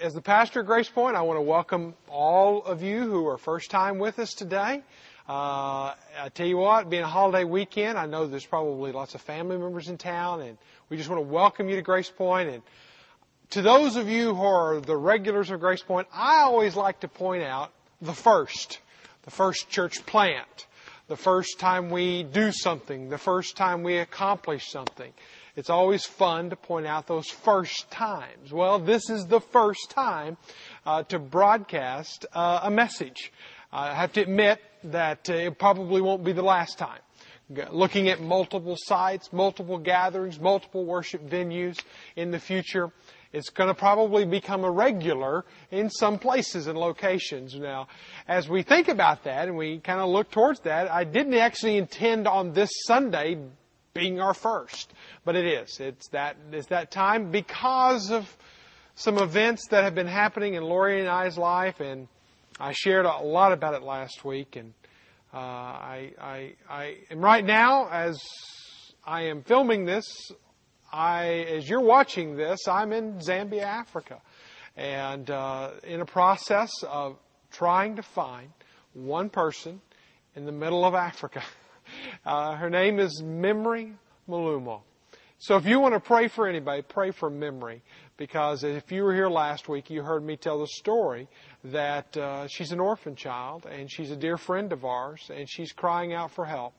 As the pastor at Grace Point, I want to welcome all of you who are first time with us today. I tell you what, being a holiday weekend, I know there's probably lots of family members in town, and we just want to welcome you to Grace Point. And to those of you who are the regulars of Grace Point, I always like to point out the first church plant, the first time we do something, the first time we accomplish something. It's always fun to point out those first times. Well, this is the first time to broadcast a message. I have to admit that it probably won't be the last time. Looking at multiple sites, multiple gatherings, multiple worship venues in the future, it's going to probably become a regular in some places and locations. Now, as we think about that and we kind of look towards that, I didn't actually intend on this Sunday being our first, but it is. It's that time because of some events that have been happening in Lori and I's life, and I shared a lot about it last week. And I am right now, as I am filming this, as you're watching this, I'm in Zambia, Africa, and in a process of trying to find one person in the middle of Africa. Her name is Memory Maluma. So if you want to pray for anybody, pray for Memory. Because if you were here last week, you heard me tell the story that she's an orphan child, and she's a dear friend of ours, and she's crying out for help.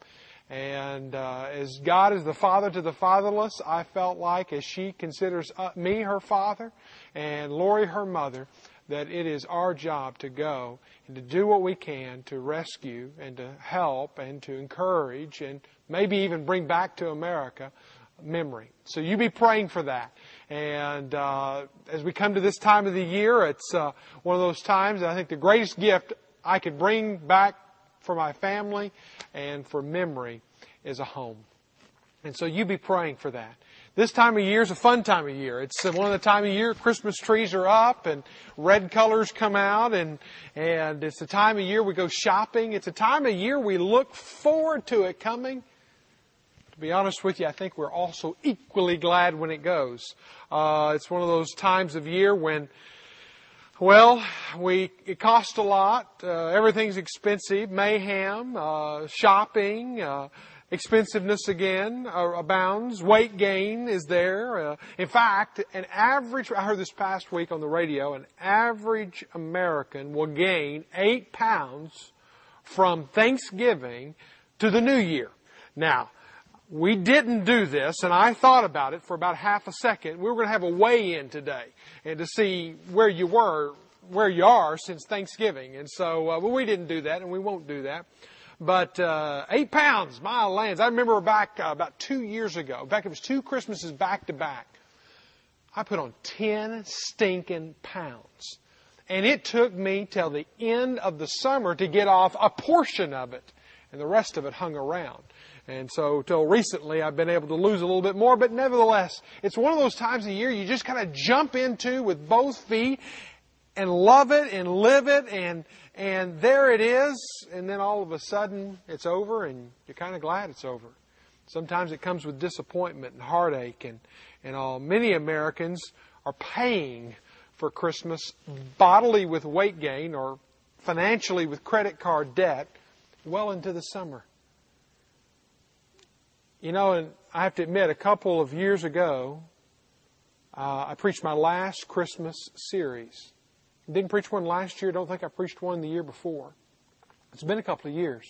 And as God is the father to the fatherless, I felt like, as she considers me her father and Lori her mother, that it is our job to go and to do what we can to rescue and to help and to encourage and maybe even bring back to America Memory. So you be praying for that. And as we come to this time of the year, it's one of those times I think the greatest gift I could bring back for my family and for Memory is a home. And so you be praying for that. This time of year is a fun time of year. It's one of the time of year Christmas trees are up and red colors come out, and it's the time of year we go shopping. It's a time of year we look forward to it coming. To be honest with you, I think we're also equally glad when it goes. It's one of those times of year when, well, it costs a lot. Everything's expensive. Mayhem, shopping, expensiveness again abounds. Weight gain is there. In fact, I heard this past week on the radio, an average American will gain 8 pounds from Thanksgiving to the New Year. Now, we didn't do this, and I thought about it for about half a second. We were going to have a weigh-in today and to see where you are since Thanksgiving. And so we didn't do that, and we won't do that. But 8 pounds, my lands. I remember back about 2 years ago. In fact, it was 2 Christmases back to back. I put on 10 stinking pounds. And it took me till the end of the summer to get off a portion of it. And the rest of it hung around. And so till recently, I've been able to lose a little bit more. But nevertheless, it's one of those times of year you just kind of jump into with both feet and love it and live it, and there it is, and then all of a sudden it's over and you're kind of glad it's over. Sometimes it comes with disappointment and heartache and all. Many Americans are paying for Christmas bodily with weight gain or financially with credit card debt well into the summer. You know, and I have to admit, a couple of years ago, I preached my last Christmas series. Didn't preach one last year. Don't think I preached one the year before. It's been a couple of years.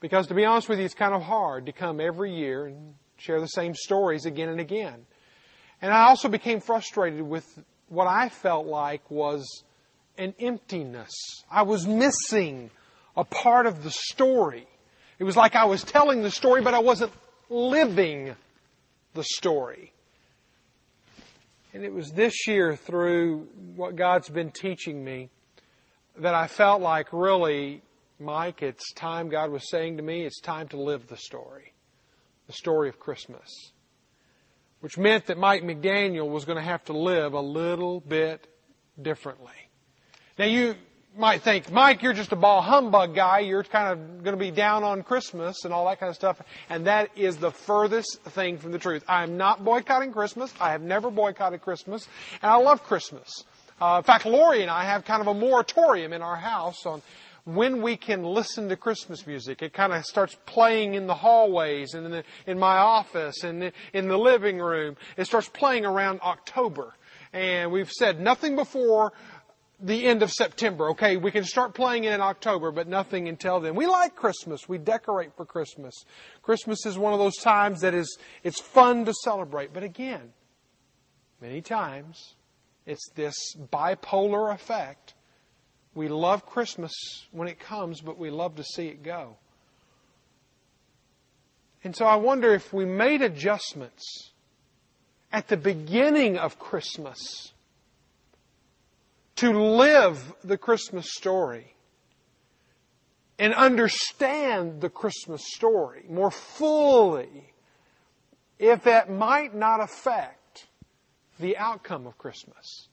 Because to be honest with you, it's kind of hard to come every year and share the same stories again and again. And I also became frustrated with what I felt like was an emptiness. I was missing a part of the story. It was like I was telling the story, but I wasn't living the story. And it was this year, through what God's been teaching me, that I felt like, really, Mike, it's time. God was saying to me, it's time to live the story of Christmas. Which meant that Mike McDaniel was going to have to live a little bit differently. Now, you might think, Mike, you're just a ball humbug guy. You're kind of going to be down on Christmas and all that kind of stuff. And that is the furthest thing from the truth. I'm not boycotting Christmas. I have never boycotted Christmas. And I love Christmas. In fact, Lori and I have kind of a moratorium in our house on when we can listen to Christmas music. It kind of starts playing in the hallways and in my office and in the living room. It starts playing around October. And we've said nothing before the end of September. Okay, we can start playing it in October, but nothing until then. We like Christmas. We decorate for Christmas. Christmas is one of those times that it's fun to celebrate. But again, many times it's this bipolar effect. We love Christmas when it comes, but we love to see it go. And so I wonder if we made adjustments at the beginning of Christmas to live the Christmas story and understand the Christmas story more fully, if that might not affect the outcome of Christmas.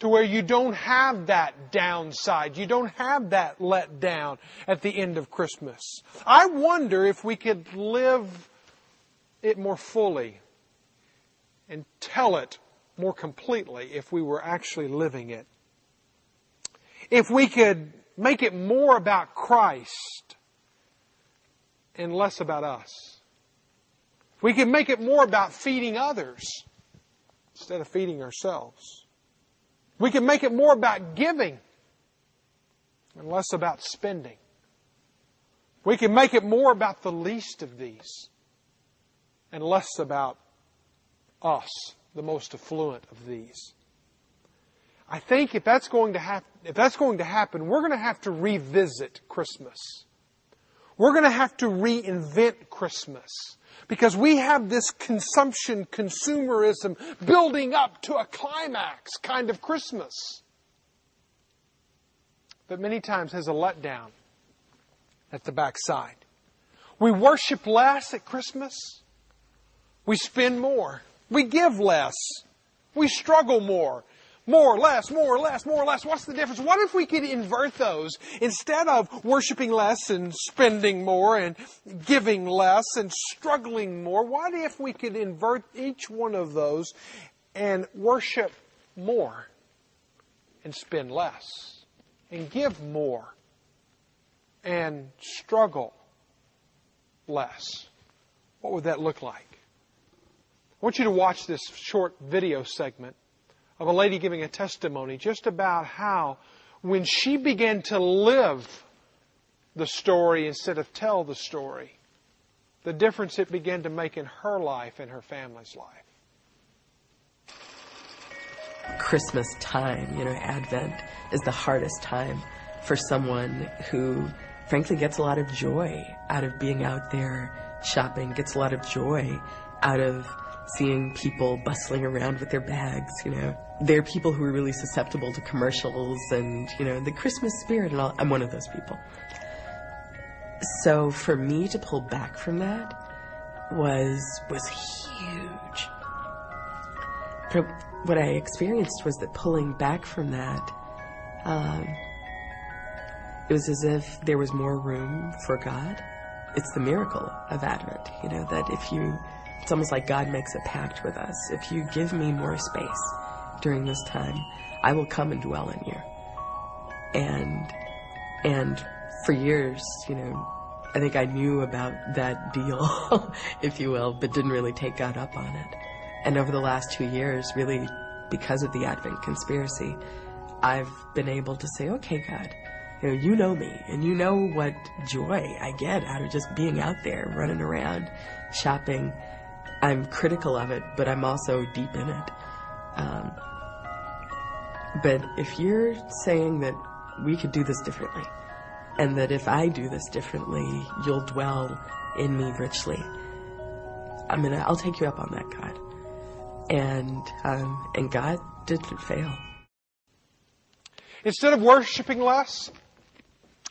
To where you don't have that downside. You don't have that letdown at the end of Christmas. I wonder if we could live it more fully and tell it more completely if we were actually living it. If we could make it more about Christ and less about us. If we could make it more about feeding others instead of feeding ourselves. We can make it more about giving and less about spending. We can make it more about the least of these and less about us, the most affluent of these. I think if that's going to happen, we're going to have to revisit Christmas. We're going to have to reinvent Christmas. Because we have this consumption, consumerism, building up to a climax kind of Christmas. But many times has a letdown at the backside. We worship less at Christmas. We spend more. We give less. We struggle more. More, less, more, less, more, less. What's the difference? What if we could invert those? Instead of worshiping less and spending more and giving less and struggling more, what if we could invert each one of those and worship more and spend less and give more and struggle less? What would that look like? I want you to watch this short video segment of a lady giving a testimony just about how when she began to live the story instead of tell the story, the difference it began to make in her life and her family's life. Christmas time, Advent is the hardest time for someone who frankly gets a lot of joy out of being out there shopping, gets a lot of joy out of seeing people bustling around with their bags, There are people who are really susceptible to commercials and, the Christmas spirit and all. I'm one of those people. So for me to pull back from that was huge. But what I experienced was that pulling back from that, it was as if there was more room for God. It's the miracle of Advent, that it's almost like God makes a pact with us. If you give me more space during this time, I will come and dwell in you. And for years, I think I knew about that deal, if you will, but didn't really take God up on it. And over the last 2 years, really because of the Advent Conspiracy, I've been able to say, okay, God, you know me, and you know what joy I get out of just being out there, running around, shopping. I'm critical of it, but I'm also deep in it. But if you're saying that we could do this differently, and that if I do this differently, you'll dwell in me richly, I'll take you up on that, God. And God didn't fail. Instead of worshiping less,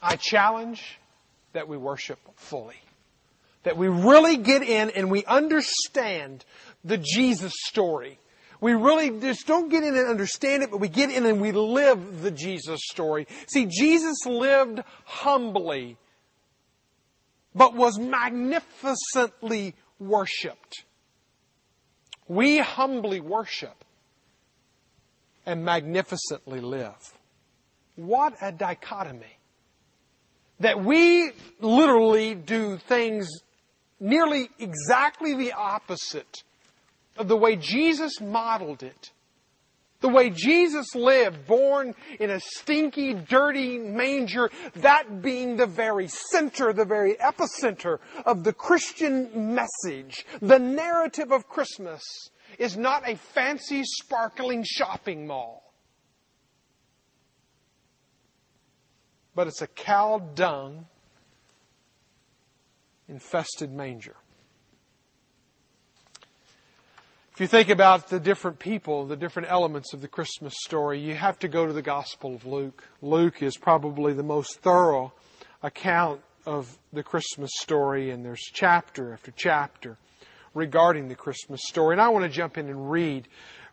I challenge that we worship fully. That we really get in and we understand the Jesus story. We really just don't get in and understand it, but we get in and we live the Jesus story. See, Jesus lived humbly, but was magnificently worshipped. We humbly worship, and magnificently live. What a dichotomy. That we literally do things nearly exactly the opposite of the way Jesus modeled it. The way Jesus lived, born in a stinky, dirty manger, that being the very center, the very epicenter of the Christian message. The narrative of Christmas is not a fancy, sparkling shopping mall, but it's a cow dung infested manger. If you think about the different people, the different elements of the Christmas story, you have to go to the Gospel of Luke. Luke is probably the most thorough account of the Christmas story, and there's chapter after chapter regarding the Christmas story. And I want to jump in and read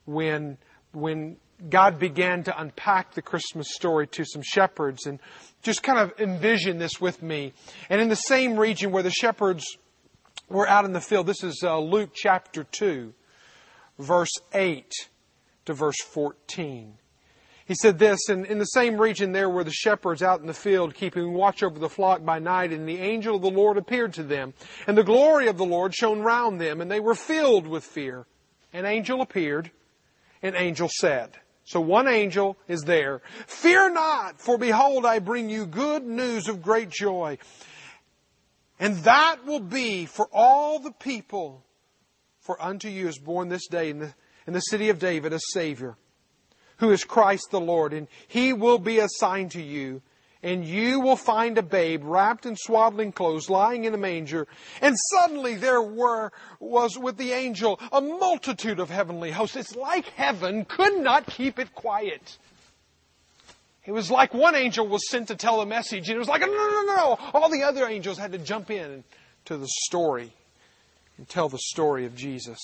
when God began to unpack the Christmas story to some shepherds, and just kind of envision this with me. And in the same region where the shepherds were out in the field, this is Luke chapter 2. Verse 8 to verse 14. He said this, and in the same region there were the shepherds out in the field, keeping watch over the flock by night, and the angel of the Lord appeared to them. And the glory of the Lord shone round them, and they were filled with fear. An angel appeared, an angel said. So one angel is there. Fear not, for behold, I bring you good news of great joy. And that will be for all the people. For unto you is born this day in the city of David a Savior, who is Christ the Lord. And He will be a sign to you, and you will find a babe wrapped in swaddling clothes, lying in a manger. And suddenly there was with the angel a multitude of heavenly hosts. It's like heaven could not keep it quiet. It was like one angel was sent to tell a message, and it was like, no. All the other angels had to jump in to the story and tell the story of Jesus.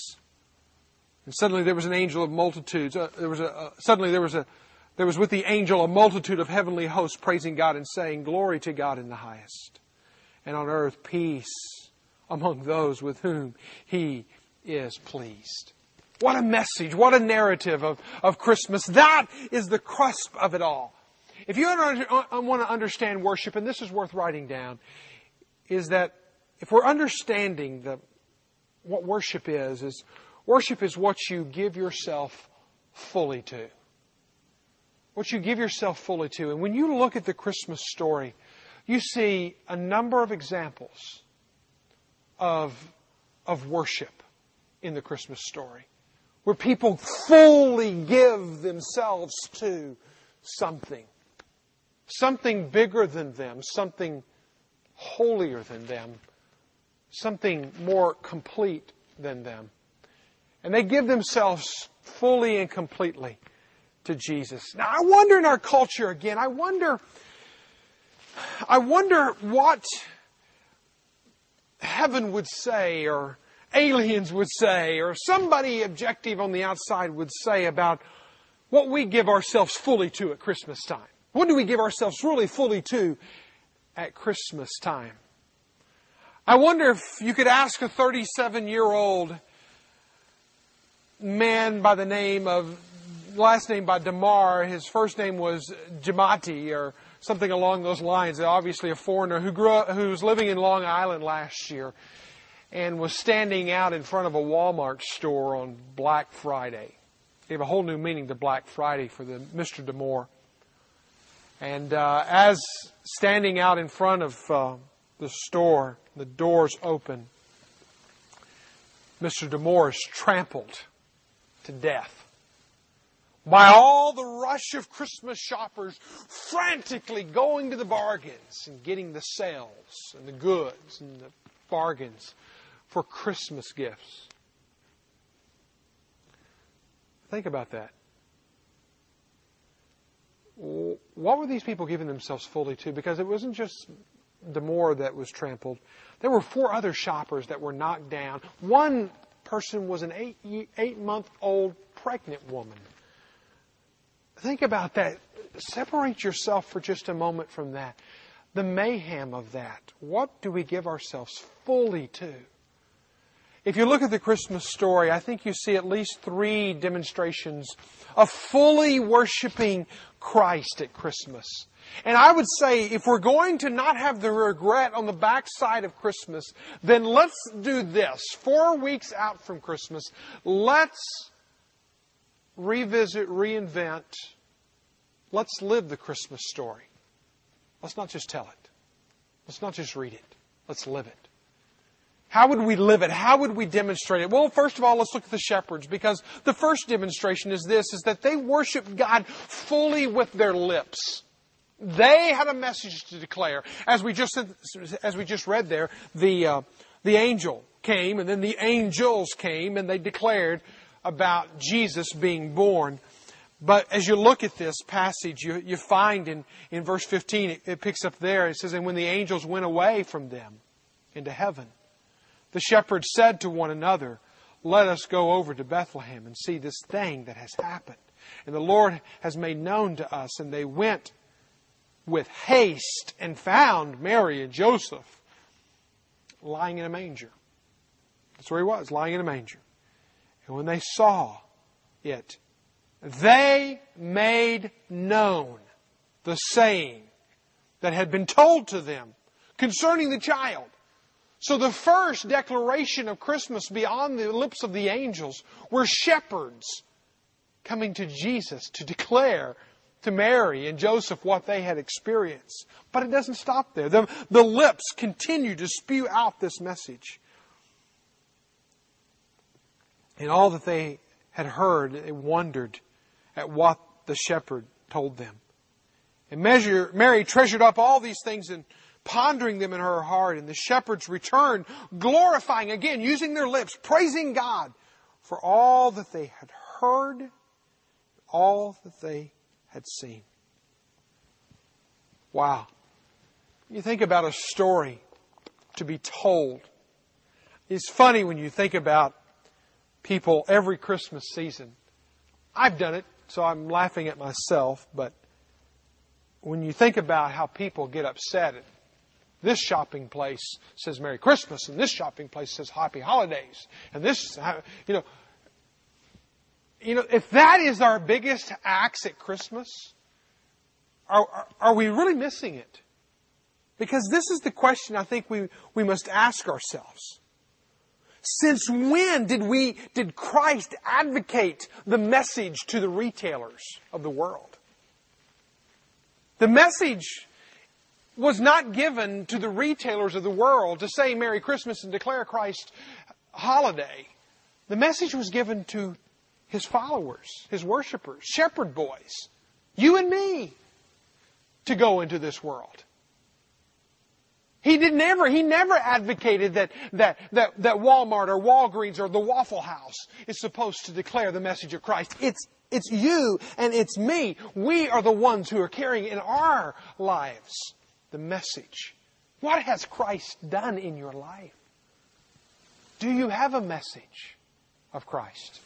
And suddenly there was an angel of multitudes. There was with the angel a multitude of heavenly hosts praising God and saying, "Glory to God in the highest, and on earth peace among those with whom He is pleased." What a message! What a narrative of Christmas! That is the crust of it all. If you want to understand worship, and this is worth writing down, is that if we're understanding what worship is what you give yourself fully to. What you give yourself fully to. And when you look at the Christmas story, you see a number of examples of worship in the Christmas story, where people fully give themselves to something. Something bigger than them. Something holier than them. Something more complete than them. And they give themselves fully and completely to Jesus. Now, I wonder in our culture again, I wonder what heaven would say, or aliens would say, or somebody objective on the outside would say about what we give ourselves fully to at Christmas time. What do we give ourselves really fully to at Christmas time? I wonder if you could ask a 37-year-old man by the last name by Damar, his first name was Jamati or something along those lines, obviously a foreigner who was living in Long Island last year and was standing out in front of a Walmart store on Black Friday. Gave a whole new meaning to Black Friday for the Mr. Damar. And as standing out in front of the store, the doors open, Mr. Damar is trampled to death by all the rush of Christmas shoppers frantically going to the bargains and getting the sales and the goods and the bargains for Christmas gifts. Think about that. What were these people giving themselves fully to? Because it wasn't just Damar that was trampled. There were 4 other shoppers that were knocked down. One person was an 8-month-old pregnant woman. Think about that. Separate yourself for just a moment from that. The mayhem of that. What do we give ourselves fully to? If you look at the Christmas story, I think you see at least three demonstrations of fully worshiping Christ at Christmas. And I would say if we're going to not have the regret on the backside of Christmas, then let's do this. 4 weeks out from Christmas, let's revisit, reinvent, let's live the Christmas story. Let's not just tell it. Let's not just read it. Let's live it. How would we live it? How would we demonstrate it? Well, first of all, let's look at the shepherds, because the first demonstration is this, is that they worshiped God fully with their lips. They had a message to declare. As we just read there, the angel came, and then the angels came, and they declared about Jesus being born. But as you look at this passage, you find in verse 15, it picks up there. It says, "And when the angels went away from them into heaven, the shepherds said to one another, 'Let us go over to Bethlehem and see this thing that has happened, and the Lord has made known to us.' And they went with haste and found Mary and Joseph lying in a manger." That's where he was, lying in a manger. "And when they saw it, they made known the saying that had been told to them concerning the child." So the first declaration of Christmas beyond the lips of the angels were shepherds coming to Jesus to declare to Mary and Joseph what they had experienced. But it doesn't stop there. The lips continue to spew out this message. "And all that they had heard, they wondered at what the shepherd told them. And Mary treasured up all these things and pondering them in her heart, and the shepherds returned, glorifying," again, using their lips, praising God for all that they had heard, all that they had seen. Wow. You think about a story to be told. It's funny when you think about people every Christmas season. I've done it, so I'm laughing at myself, but when you think about how people get upset at this shopping place says Merry Christmas, and this shopping place says Happy Holidays. And this, if that is our biggest axe at Christmas, are we really missing it? Because this is the question I think we must ask ourselves. Since when did Christ advocate the message to the retailers of the world? The message was not given to the retailers of the world to say Merry Christmas and declare Christ holiday. The message was given to His followers, His worshipers, shepherd boys, you and me, to go into this world. He never advocated that Walmart or Walgreens or the Waffle House is supposed to declare the message of Christ. It's you and it's me. We are the ones who are carrying in our lives the message. What has Christ done in your life? Do you have a message of Christ?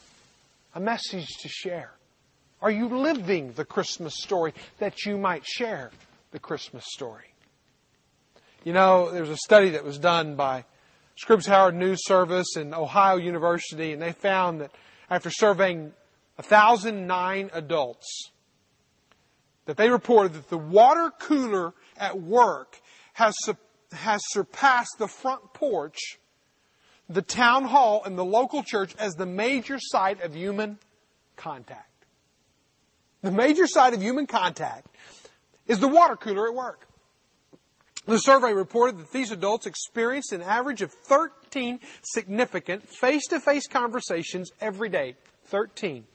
A message to share? Are you living the Christmas story that you might share the Christmas story? You know, there's a study that was done by Scripps Howard News Service and Ohio University, and they found that after surveying 1,009 adults, that they reported that the water cooler at work has surpassed the front porch, the town hall, and the local church as the major site of human contact. The major site of human contact is the water cooler at work. The survey reported that these adults experienced an average of 13 significant face-to-face conversations every day. 13.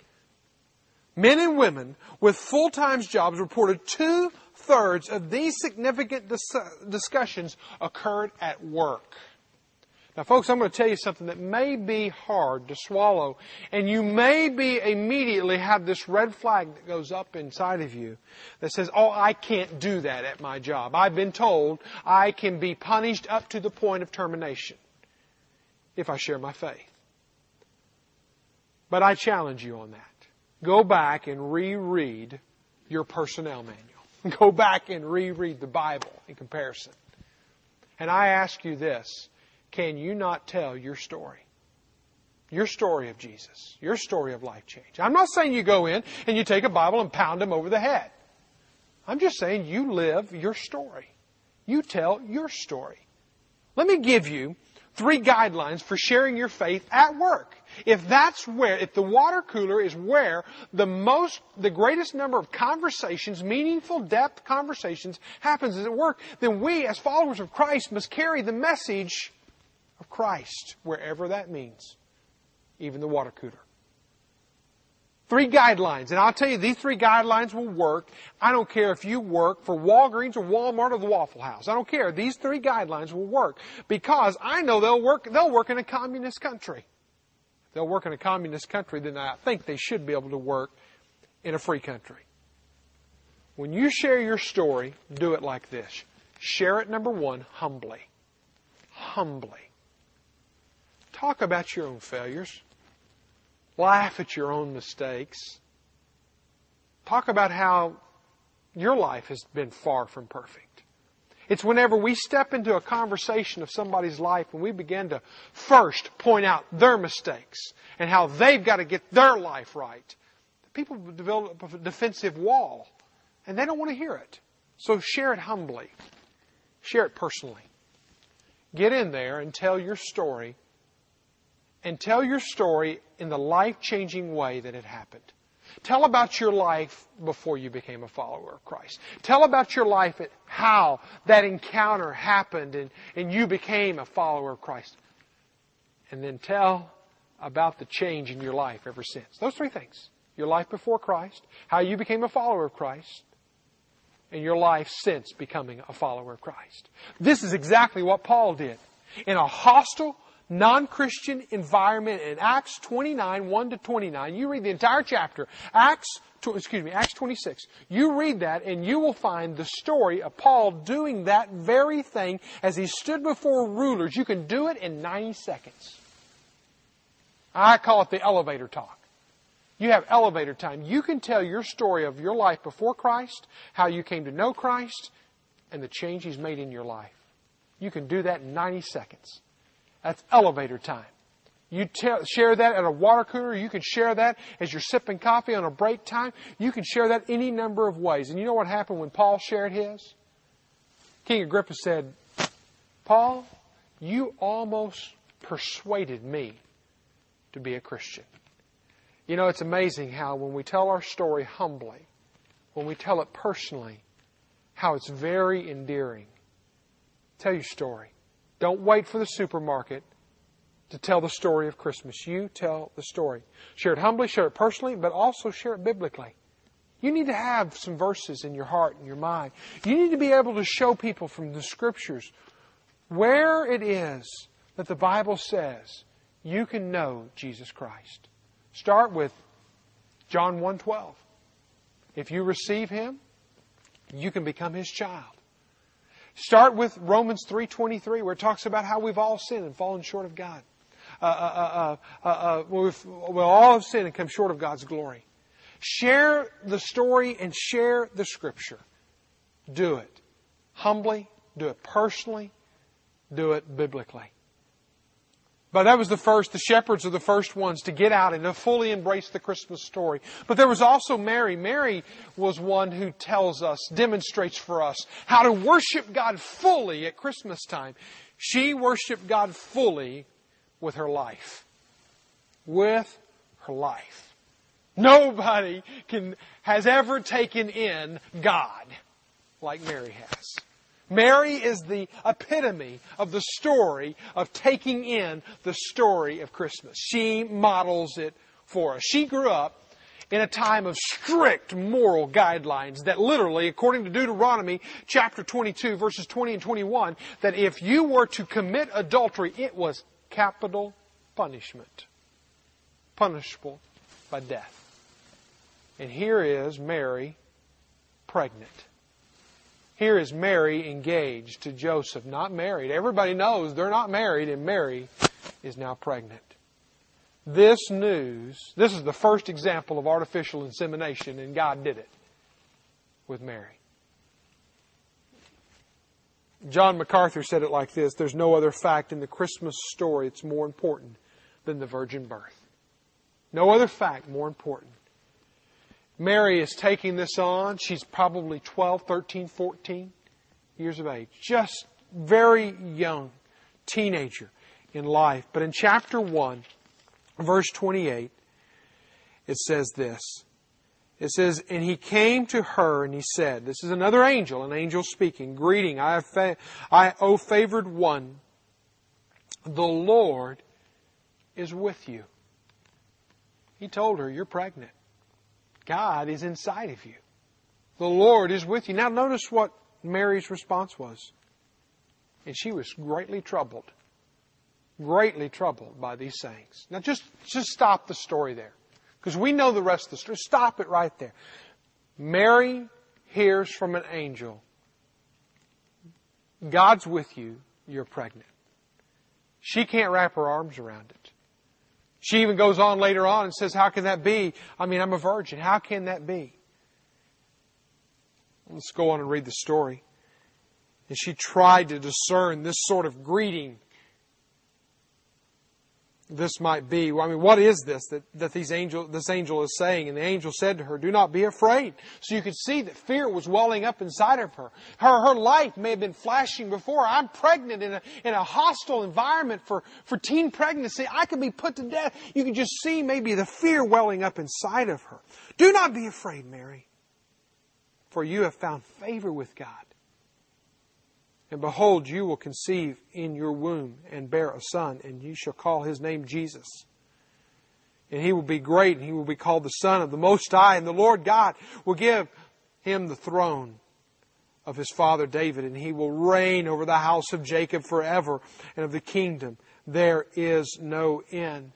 Men and women with full-time jobs reported 2/3 of these significant discussions occurred at work. Now, folks, I'm going to tell you something that may be hard to swallow, and you may be immediately have this red flag that goes up inside of you that says, "Oh, I can't do that at my job. I've been told I can be punished up to the point of termination if I share my faith." But I challenge you on that. Go back and reread your personnel manual. Go back and reread the Bible in comparison. And I ask you this, can you not tell your story? Your story of Jesus, your story of life change. I'm not saying you go in and you take a Bible and pound them over the head. I'm just saying you live your story. You tell your story. Let me give you 3 guidelines for sharing your faith at work. If the water cooler is where the greatest number of conversations, meaningful depth conversations happens is at work, then we as followers of Christ must carry the message of Christ wherever that means, even the water cooler. 3 guidelines, and I'll tell you, these 3 guidelines will work. I don't care if you work for Walgreens or Walmart or the Waffle House. I don't care. These 3 guidelines will work because I know they'll work in a communist country. If they'll work in a communist country, then I think they should be able to work in a free country. When you share your story, do it like this. Share it, number 1, humbly. Humbly. Talk about your own failures. Laugh at your own mistakes. Talk about how your life has been far from perfect. It's whenever we step into a conversation of somebody's life and we begin to first point out their mistakes and how they've got to get their life right. People develop a defensive wall and they don't want to hear it. So share it humbly. Share it personally. Get in there and tell your story. And tell your story in the life-changing way that it happened. Tell about your life before you became a follower of Christ. Tell about your life and how that encounter happened and you became a follower of Christ. And then tell about the change in your life ever since. Those 3 things. Your life before Christ, how you became a follower of Christ, and your life since becoming a follower of Christ. This is exactly what Paul did. In a hostile, non-Christian environment in Acts 29, 1-29. You read the entire chapter. Acts 26. You read that and you will find the story of Paul doing that very thing as he stood before rulers. You can do it in 90 seconds. I call it the elevator talk. You have elevator time. You can tell your story of your life before Christ, how you came to know Christ, and the change He's made in your life. You can do that in 90 seconds. That's elevator time. You share that at a water cooler. You can share that as you're sipping coffee on a break time. You can share that any number of ways. And you know what happened when Paul shared his? King Agrippa said, "Paul, you almost persuaded me to be a Christian." You know, it's amazing how when we tell our story humbly, when we tell it personally, how it's very endearing. Tell your story. Don't wait for the supermarket to tell the story of Christmas. You tell the story. Share it humbly, share it personally, but also share it biblically. You need to have some verses in your heart and your mind. You need to be able to show people from the Scriptures where it is that the Bible says you can know Jesus Christ. Start with John 1:12. If you receive Him, you can become His child. Start with Romans 3:23, where it talks about how we've all sinned and fallen short of God. We'll all have sinned and come short of God's glory. Share the story and share the Scripture. Do it humbly. Do it personally. Do it biblically. But that was the shepherds are the first ones to get out and to fully embrace the Christmas story. But there was also Mary. Mary was one who demonstrates for us how to worship God fully at Christmas time. She worshiped God fully with her life. With her life. Nobody has ever taken in God like Mary has. Mary is the epitome of the story of taking in the story of Christmas. She models it for us. She grew up in a time of strict moral guidelines that literally, according to Deuteronomy chapter 22, verses 20 and 21, that if you were to commit adultery, it was capital punishment, punishable by death. And here is Mary pregnant. Here is Mary engaged to Joseph, not married. Everybody knows they're not married, and Mary is now pregnant. This is the first example of artificial insemination, and God did it with Mary. John MacArthur said it like this: "There's no other fact in the Christmas story that's more important than the virgin birth. No other fact more important. Mary is taking this on. She's probably 12, 13, 14 years of age. Just very young teenager in life. But in chapter 1, verse 28, it says this. It says, and he came to her and he said, this is another angel, an angel speaking, greeting, O favored one, the Lord is with you. He told her, you're pregnant. God is inside of you. The Lord is with you. Now notice what Mary's response was. And she was greatly troubled by these sayings. Now just stop the story there, because we know the rest of the story. Stop it right there. Mary hears from an angel, God's with you, you're pregnant. She can't wrap her arms around it. She even goes on later on and says, how can that be? I mean, I'm a virgin. How can that be? Let's go on and read the story. And she tried to discern this sort of greeting. This might be, well, I mean, what is this that this angel is saying? And the angel said to her, do not be afraid. So you could see that fear was welling up inside of her. Her life may have been flashing before. I'm pregnant in a hostile environment for teen pregnancy. I could be put to death. You could just see maybe the fear welling up inside of her. Do not be afraid, Mary, for you have found favor with God. And behold, you will conceive in your womb and bear a son, and you shall call his name Jesus. And he will be great, and he will be called the Son of the Most High, and the Lord God will give him the throne of his father David, and he will reign over the house of Jacob forever, and of the kingdom there is no end.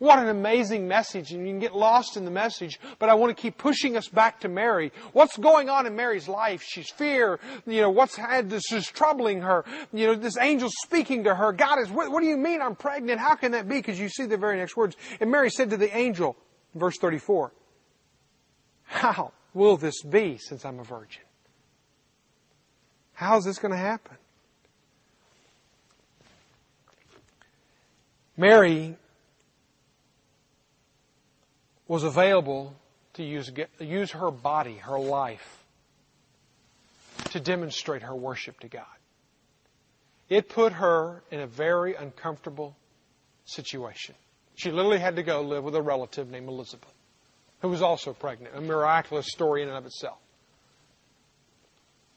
What an amazing message, and you can get lost in the message, but I want to keep pushing us back to Mary. What's going on in Mary's life? She's fear, this is troubling her, this angel speaking to her. God is, what do you mean I'm pregnant? How can that be? Because you see the very next words. And Mary said to the angel, verse 34, how will this be since I'm a virgin? How is this going to happen? Mary was available to use her body, her life, to demonstrate her worship to God. It put her in a very uncomfortable situation. She literally had to go live with a relative named Elizabeth, who was also pregnant, a miraculous story in and of itself.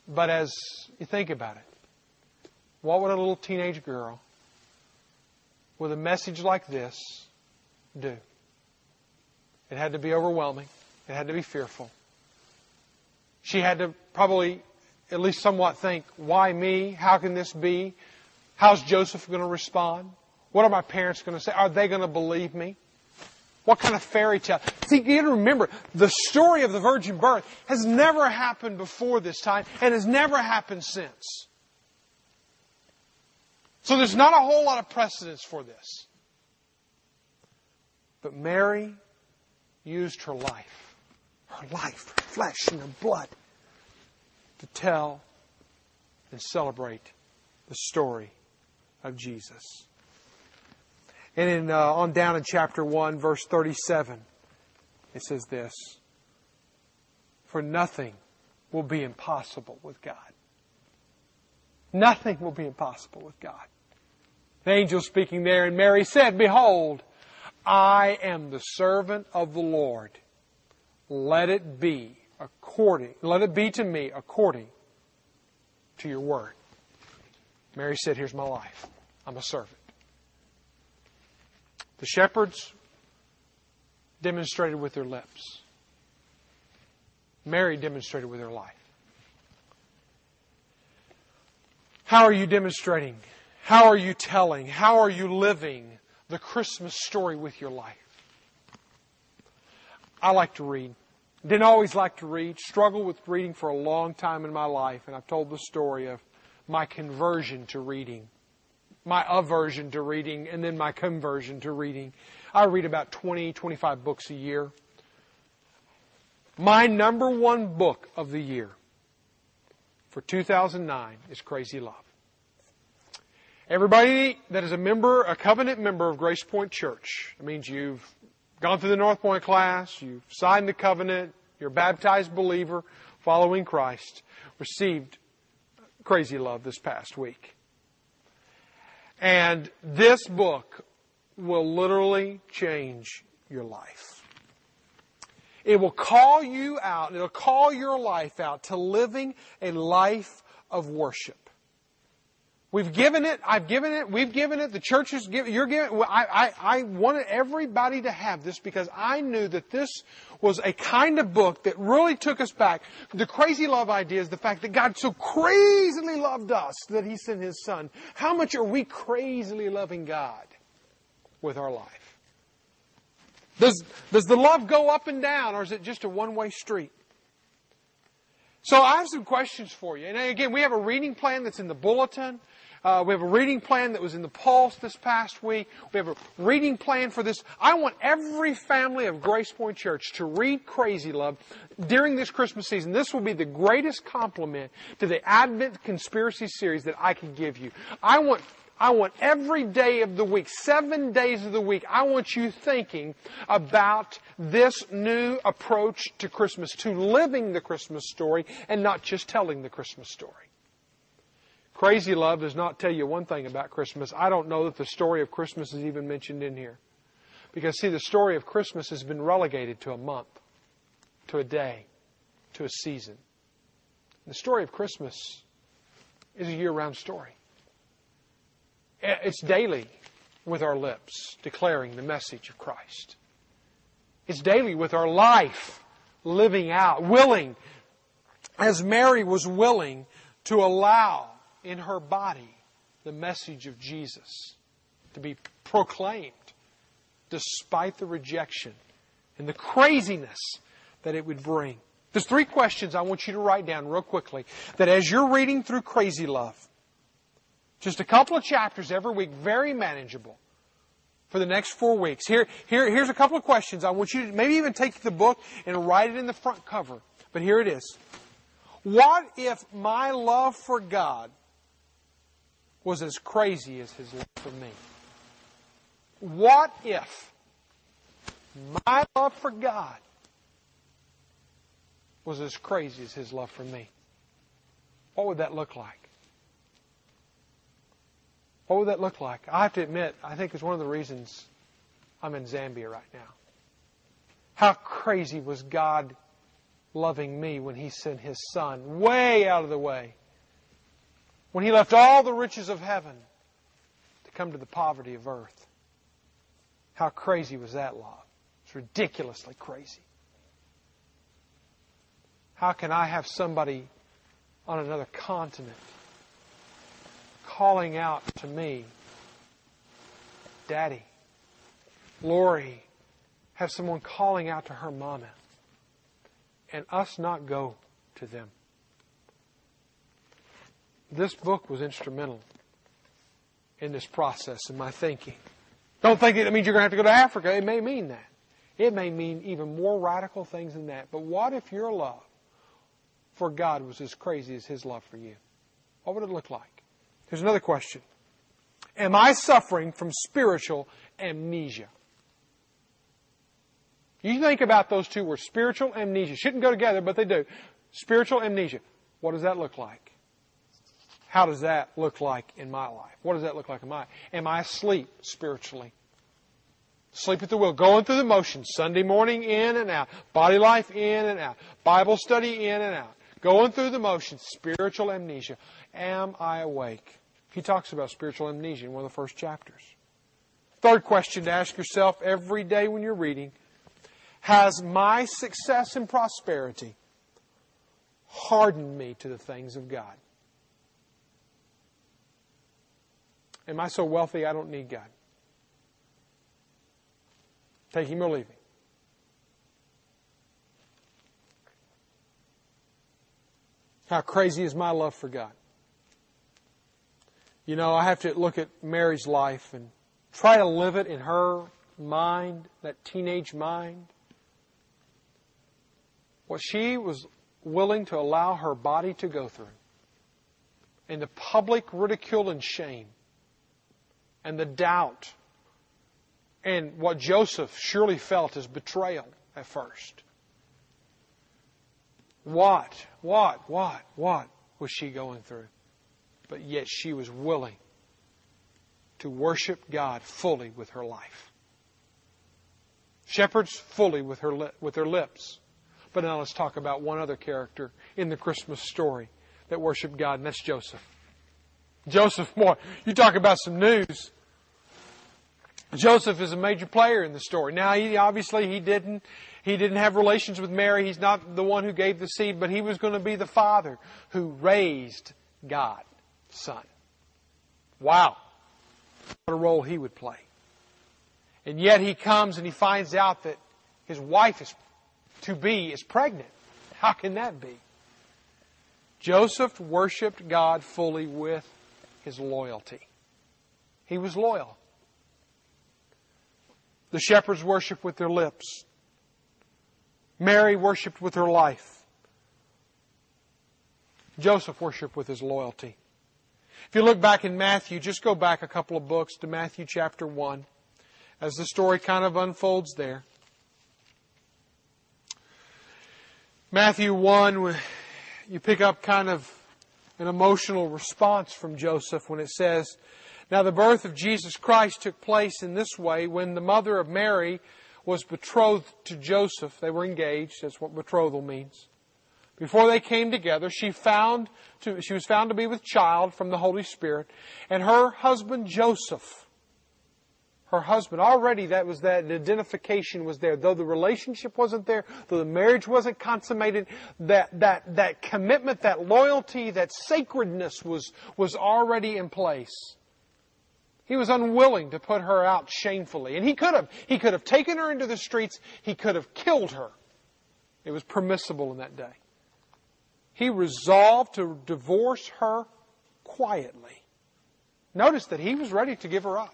But as you think about it, what would a little teenage girl with a message like this do? It had to be overwhelming. It had to be fearful. She had to probably at least somewhat think, why me? How can this be? How's Joseph going to respond? What are my parents going to say? Are they going to believe me? What kind of fairy tale? See, you have to remember, the story of the virgin birth has never happened before this time and has never happened since. So there's not a whole lot of precedence for this. But Mary used her life, her flesh and her blood, to tell and celebrate the story of Jesus. And on down in chapter 1, verse 37, it says this, for nothing will be impossible with God. Nothing will be impossible with God. An angel speaking there, and Mary said, behold, I am the servant of the Lord. Let it be to me according to your word. Mary said, here's my life. I'm a servant. The shepherds demonstrated with their lips. Mary demonstrated with her life. How are you demonstrating? How are you telling? How are you living the Christmas story with your life? I like to read. Didn't always like to read. Struggled with reading for a long time in my life. And I've told the story of my conversion to reading. My aversion to reading. And then my conversion to reading. I read about 20, 25 books a year. My number one book of the year for 2009 is Crazy Love. Everybody that is a member, a covenant member of Grace Point Church, it means you've gone through the North Point class, you've signed the covenant, you're a baptized believer following Christ, received Crazy Love this past week. And this book will literally change your life. It will call you out, it'll call your life out to living a life of worship. We've given it, I've given it, we've given it, the church has given it, you're giving it. I wanted everybody to have this because I knew that this was a kind of book that really took us back. The crazy love idea is the fact that God so crazily loved us that He sent His Son. How much are we crazily loving God with our life? Does the love go up and down, or is it just a one-way street? So I have some questions for you. And again, we have a reading plan that's in the bulletin. We have a reading plan that was in the Pulse this past week. We have a reading plan for this. I want every family of Grace Point Church to read Crazy Love during this Christmas season. This will be the greatest compliment to the Advent Conspiracy series that I can give you. I want every day of the week, 7 days of the week, I want you thinking about this new approach to Christmas, to living the Christmas story and not just telling the Christmas story. Crazy Love does not tell you one thing about Christmas. I don't know that the story of Christmas is even mentioned in here. Because, see, the story of Christmas has been relegated to a month, to a day, to a season. The story of Christmas is a year-round story. It's daily with our lips declaring the message of Christ. It's daily with our life living out, willing, as Mary was willing to allow in her body the message of Jesus to be proclaimed despite the rejection and the craziness that it would bring. There's three questions I want you to write down real quickly that as you're reading through Crazy Love, just a couple of chapters every week, very manageable for the next 4 weeks. Here's a couple of questions. I want you to maybe even take the book and write it in the front cover. But here it is. What if my love for God was as crazy as His love for me? What if my love for God was as crazy as His love for me? What would that look like? What would that look like? I have to admit, I think it's one of the reasons I'm in Zambia right now. How crazy was God loving me when He sent His Son way out of the way? When He left all the riches of heaven to come to the poverty of earth. How crazy was that love? It's ridiculously crazy. How can I have somebody on another continent calling out to me, Daddy? Lori, have someone calling out to her mama, and us not go to them. This book was instrumental in this process, in my thinking. Don't think that means you're going to have to go to Africa. It may mean that. It may mean even more radical things than that. But what if your love for God was as crazy as His love for you? What would it look like? Here's another question. Am I suffering from spiritual amnesia? You think about those two words, spiritual amnesia. Shouldn't go together, but they do. Spiritual amnesia. What does that look like? How does that look like in my life? What does that look like in my life? Am I asleep spiritually? Sleep at the wheel, going through the motions, Sunday morning in and out, body life in and out, Bible study in and out. Going through the motions, spiritual amnesia. Am I awake? He talks about spiritual amnesia in one of the first chapters. Third question to ask yourself every day when you're reading. Has my success and prosperity hardened me to the things of God? Am I so wealthy I don't need God? Take Him or leave Him. How crazy is my love for God? You know, I have to look at Mary's life and try to live it in her mind, that teenage mind. What she was willing to allow her body to go through, and the public ridicule and shame and the doubt and what Joseph surely felt as betrayal at first. What was she going through? But yet she was willing to worship God fully with her life. Shepherds fully with their lips. But now let's talk about one other character in the Christmas story that worshiped God, and that's Joseph. Joseph, boy, you talk about some news. Joseph is a major player in the story. Now, he didn't have relations with Mary. He's not the one who gave the seed, but he was going to be the father who raised God's son. Wow. What a role he would play. And yet he comes and he finds out that his wife is pregnant. How can that be? Joseph worshipped God fully with his loyalty. He was loyal. The shepherds worshiped with their lips. Mary worshiped with her life. Joseph worshiped with his loyalty. If you look back in Matthew, just go back a couple of books to Matthew chapter 1, as the story kind of unfolds there. Matthew 1, you pick up kind of an emotional response from Joseph when it says, "Now the birth of Jesus Christ took place in this way. When the mother of Mary was betrothed to Joseph," they were engaged, that's what betrothal means, "before they came together, she was found to be with child from the Holy Spirit. And her husband Joseph," her husband, already that was that, the identification was there. Though the relationship wasn't there, though the marriage wasn't consummated, that commitment, that loyalty, that sacredness was already in place. He was unwilling to put her out shamefully. And he could have taken her into the streets. He could have killed her. It was permissible in that day. He resolved to divorce her quietly. Notice that he was ready to give her up.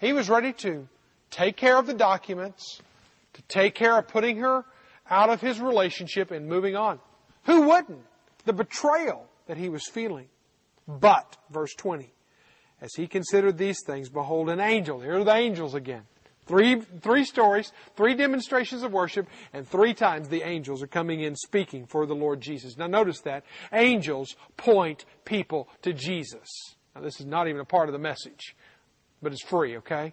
He was ready to take care of the documents, to take care of putting her out of his relationship and moving on. Who wouldn't? The betrayal that he was feeling. But, verse 20, as he considered these things, behold, an angel. Here are the angels again. Three stories, three demonstrations of worship, and three times the angels are coming in speaking for the Lord Jesus. Now notice that. Angels point people to Jesus. Now this is not even a part of the message, but it's free, okay?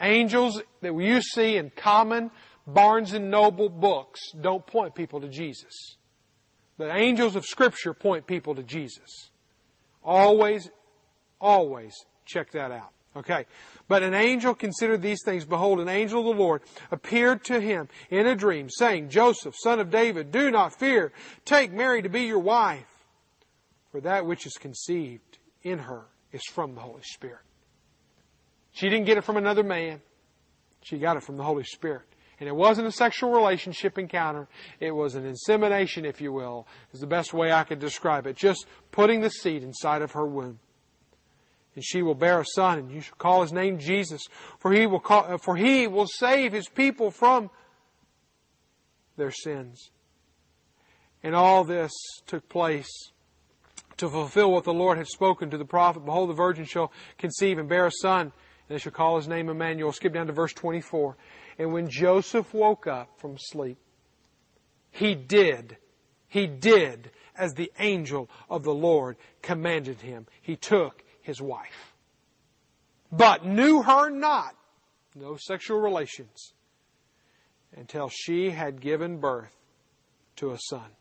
Angels that you see in common Barnes and Noble books don't point people to Jesus. The angels of Scripture point people to Jesus. Always check that out. Okay. But an angel considered these things. Behold, an angel of the Lord appeared to him in a dream, saying, "Joseph, son of David, do not fear. Take Mary to be your wife, for that which is conceived in her is from the Holy Spirit." She didn't get it from another man. She got it from the Holy Spirit. And it wasn't a sexual relationship encounter. It was an insemination, if you will, is the best way I could describe it. Just putting the seed inside of her womb. "And she will bear a son, and you shall call his name Jesus, for he will save his people from their sins." And all this took place to fulfill what the Lord had spoken to the prophet. "Behold, the virgin shall conceive and bear a son, and they shall call his name Emmanuel." Skip down to verse 24. "And when Joseph woke up from sleep, he did as the angel of the Lord commanded him. He took his wife, but knew her not," no sexual relations, "until she had given birth to a son.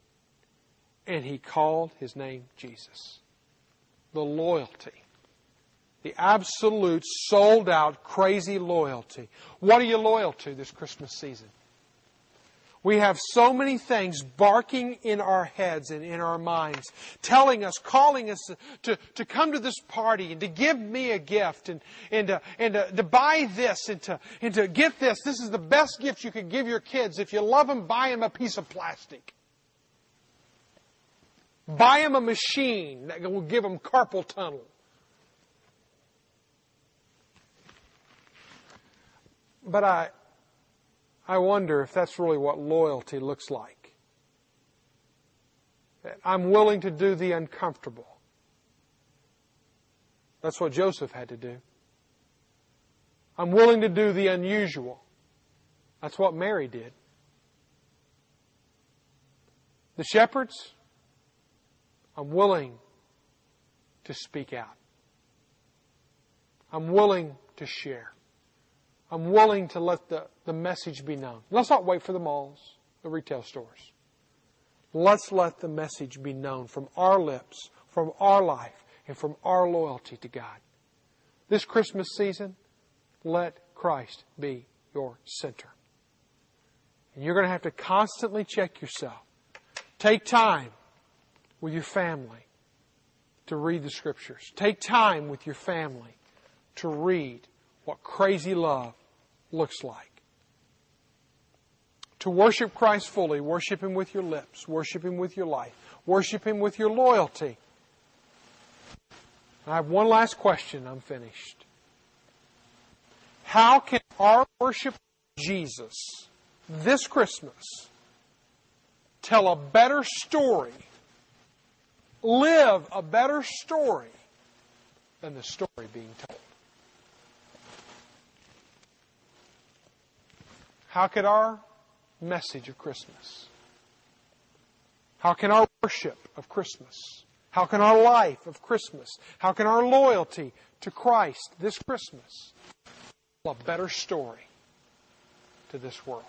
And he called his name Jesus." The loyalty. The absolute, sold-out, crazy loyalty. What are you loyal to this Christmas season? We have so many things barking in our heads and in our minds, telling us, calling us to come to this party and to give me a gift and to buy this and to get this. This is the best gift you could give your kids. If you love them, buy them a piece of plastic. Buy them a machine that will give them carpal tunnel. But I wonder if that's really what loyalty looks like. I'm willing to do the uncomfortable. That's what Joseph had to do. I'm willing to do the unusual. That's what Mary did. The shepherds, I'm willing to speak out. I'm willing to share. I'm willing to let the message be known. Let's not wait for the malls, the retail stores. Let's let the message be known from our lips, from our life, and from our loyalty to God. This Christmas season, let Christ be your center. And you're going to have to constantly check yourself. Take time with your family to read the Scriptures. Take time with your family to read what crazy love looks like. To worship Christ fully, worship Him with your lips, worship Him with your life, worship Him with your loyalty. And I have one last question. I'm finished. How can our worship of Jesus this Christmas tell a better story, live a better story than the story being told? How could our message of Christmas, how can our worship of Christmas, how can our life of Christmas, how can our loyalty to Christ this Christmas tell a better story to this world?